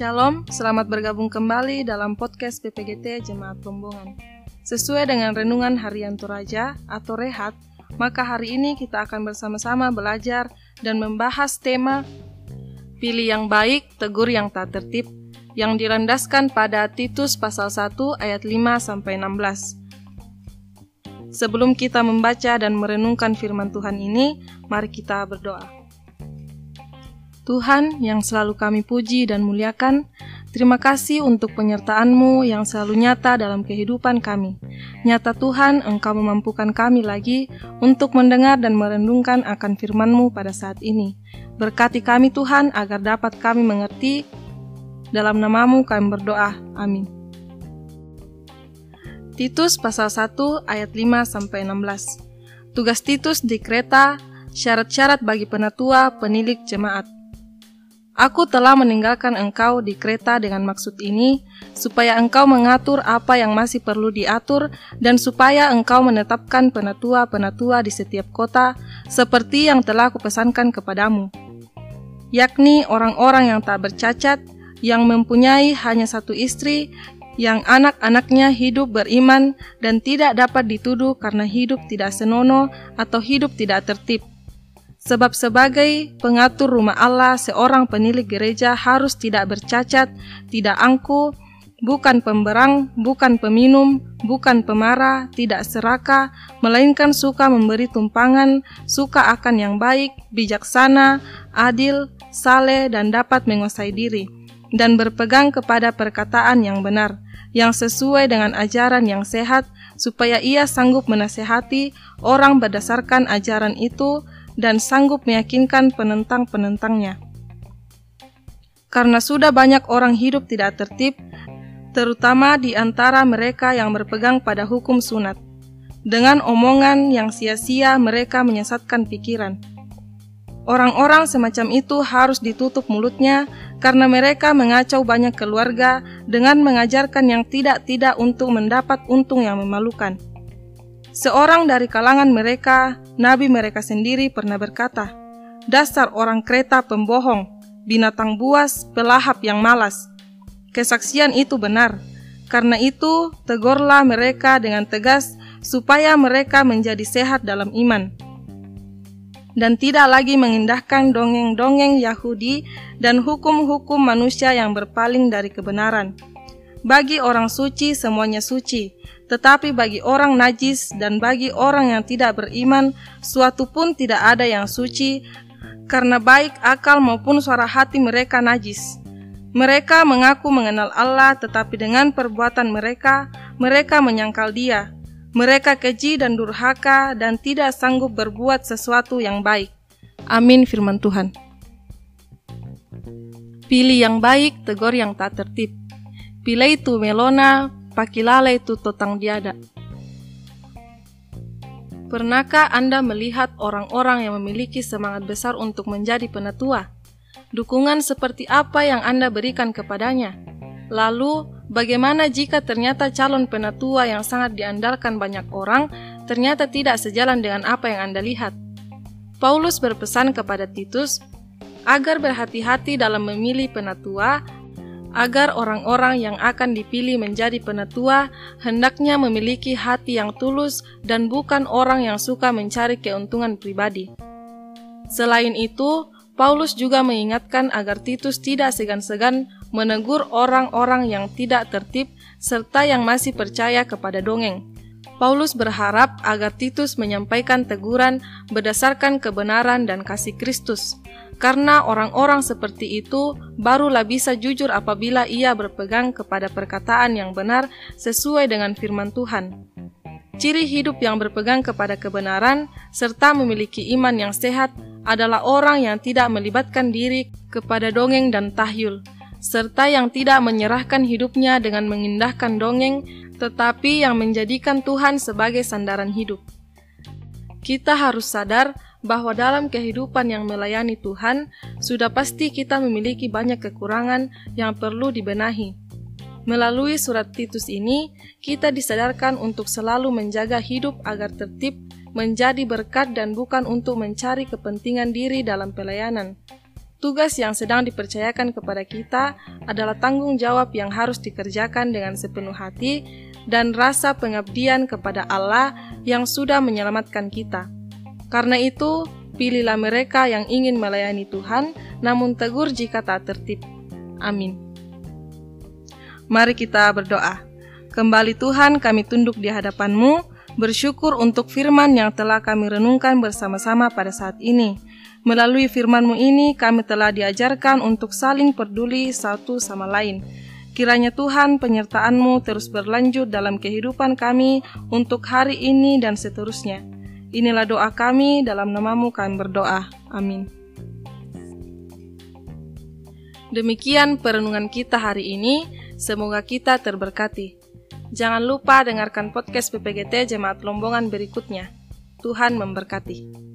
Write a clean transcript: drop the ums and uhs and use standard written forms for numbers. Shalom, selamat bergabung kembali dalam podcast PPGT Jemaat Pombongan. Sesuai dengan renungan harian Toraja atau Rehat, maka hari ini kita akan bersama-sama belajar dan membahas tema Pilih yang baik, tegur yang tak tertib, yang dirandaskan pada Titus pasal 1 ayat 5-16. Sebelum kita membaca dan merenungkan firman Tuhan ini, mari kita berdoa. Tuhan yang selalu kami puji dan muliakan, terima kasih untuk penyertaan-Mu yang selalu nyata dalam kehidupan kami. Nyata Tuhan, Engkau memampukan kami lagi untuk mendengar dan merenungkan akan firman-Mu pada saat ini. Berkati kami Tuhan agar dapat kami mengerti. Dalam nama-Mu kami berdoa. Amin. Titus pasal 1 ayat 5-16. Tugas Titus di Kreta, syarat-syarat bagi penatua penilik jemaat. Aku telah meninggalkan engkau di Kreta dengan maksud ini, supaya engkau mengatur apa yang masih perlu diatur, dan supaya engkau menetapkan penatua-penatua di setiap kota, seperti yang telah kupesankan kepadamu. Yakni orang-orang yang tak bercacat, yang mempunyai hanya satu istri, yang anak-anaknya hidup beriman, dan tidak dapat dituduh karena hidup tidak senonoh atau hidup tidak tertib. Sebab sebagai pengatur rumah Allah, seorang penilik gereja harus tidak bercacat, tidak angkuh, bukan pemberang, bukan peminum, bukan pemarah, tidak serakah, melainkan suka memberi tumpangan, suka akan yang baik, bijaksana, adil, saleh, dan dapat menguasai diri, dan berpegang kepada perkataan yang benar, yang sesuai dengan ajaran yang sehat, supaya ia sanggup menasehati orang berdasarkan ajaran itu, dan sanggup meyakinkan penentang-penentangnya. Karena sudah banyak orang hidup tidak tertib, terutama di antara mereka yang berpegang pada hukum sunat. Dengan omongan yang sia-sia mereka menyesatkan pikiran. Orang-orang semacam itu harus ditutup mulutnya, karena mereka mengacau banyak keluarga dengan mengajarkan yang tidak-tidak untuk mendapat untung yang memalukan. Seorang dari kalangan mereka, nabi mereka sendiri pernah berkata, "Dasar orang Kreta pembohong, binatang buas, pelahap yang malas." Kesaksian itu benar. Karena itu, tegurlah mereka dengan tegas supaya mereka menjadi sehat dalam iman. Dan tidak lagi mengindahkan dongeng-dongeng Yahudi dan hukum-hukum manusia yang berpaling dari kebenaran. Bagi orang suci semuanya suci, tetapi bagi orang najis dan bagi orang yang tidak beriman, suatu pun tidak ada yang suci, karena baik akal maupun suara hati mereka najis. Mereka mengaku mengenal Allah, tetapi dengan perbuatan mereka menyangkal Dia. Mereka keji dan durhaka dan tidak sanggup berbuat sesuatu yang baik. Amin firman Tuhan. Pilih yang baik, tegur yang tak tertib. Pilai tu melona, pakilala itu totang diada. Pernahkah Anda melihat orang-orang yang memiliki semangat besar untuk menjadi penatua? Dukungan seperti apa yang Anda berikan kepadanya? Lalu, bagaimana jika ternyata calon penatua yang sangat diandalkan banyak orang, ternyata tidak sejalan dengan apa yang Anda lihat? Paulus berpesan kepada Titus, agar berhati-hati dalam memilih penatua, agar orang-orang yang akan dipilih menjadi penatua hendaknya memiliki hati yang tulus dan bukan orang yang suka mencari keuntungan pribadi. Selain itu, Paulus juga mengingatkan agar Titus tidak segan-segan menegur orang-orang yang tidak tertib serta yang masih percaya kepada dongeng. Paulus berharap agar Titus menyampaikan teguran berdasarkan kebenaran dan kasih Kristus. Karena orang-orang seperti itu barulah bisa jujur apabila ia berpegang kepada perkataan yang benar sesuai dengan firman Tuhan. Ciri hidup yang berpegang kepada kebenaran serta memiliki iman yang sehat adalah orang yang tidak melibatkan diri kepada dongeng dan tahyul, serta yang tidak menyerahkan hidupnya dengan mengindahkan dongeng, tetapi yang menjadikan Tuhan sebagai sandaran hidup. Kita harus sadar bahwa dalam kehidupan yang melayani Tuhan, sudah pasti kita memiliki banyak kekurangan yang perlu dibenahi. Melalui surat Titus ini, kita disadarkan untuk selalu menjaga hidup agar tertib, menjadi berkat dan bukan untuk mencari kepentingan diri dalam pelayanan. Tugas yang sedang dipercayakan kepada kita adalah tanggung jawab yang harus dikerjakan dengan sepenuh hati dan rasa pengabdian kepada Allah yang sudah menyelamatkan kita. Karena itu, pilihlah mereka yang ingin melayani Tuhan, namun tegur jika tak tertib. Amin. Mari kita berdoa. Kembali Tuhan, kami tunduk di hadapan-Mu, bersyukur untuk firman yang telah kami renungkan bersama-sama pada saat ini. Melalui firman-Mu ini, kami telah diajarkan untuk saling peduli satu sama lain. Kiranya Tuhan, penyertaan-Mu terus berlanjut dalam kehidupan kami untuk hari ini dan seterusnya. Inilah doa kami, dalam nama-Mu kami berdoa. Amin. Demikian perenungan kita hari ini, semoga kita terberkati. Jangan lupa dengarkan podcast PPGT Jemaat Pombongan berikutnya. Tuhan memberkati.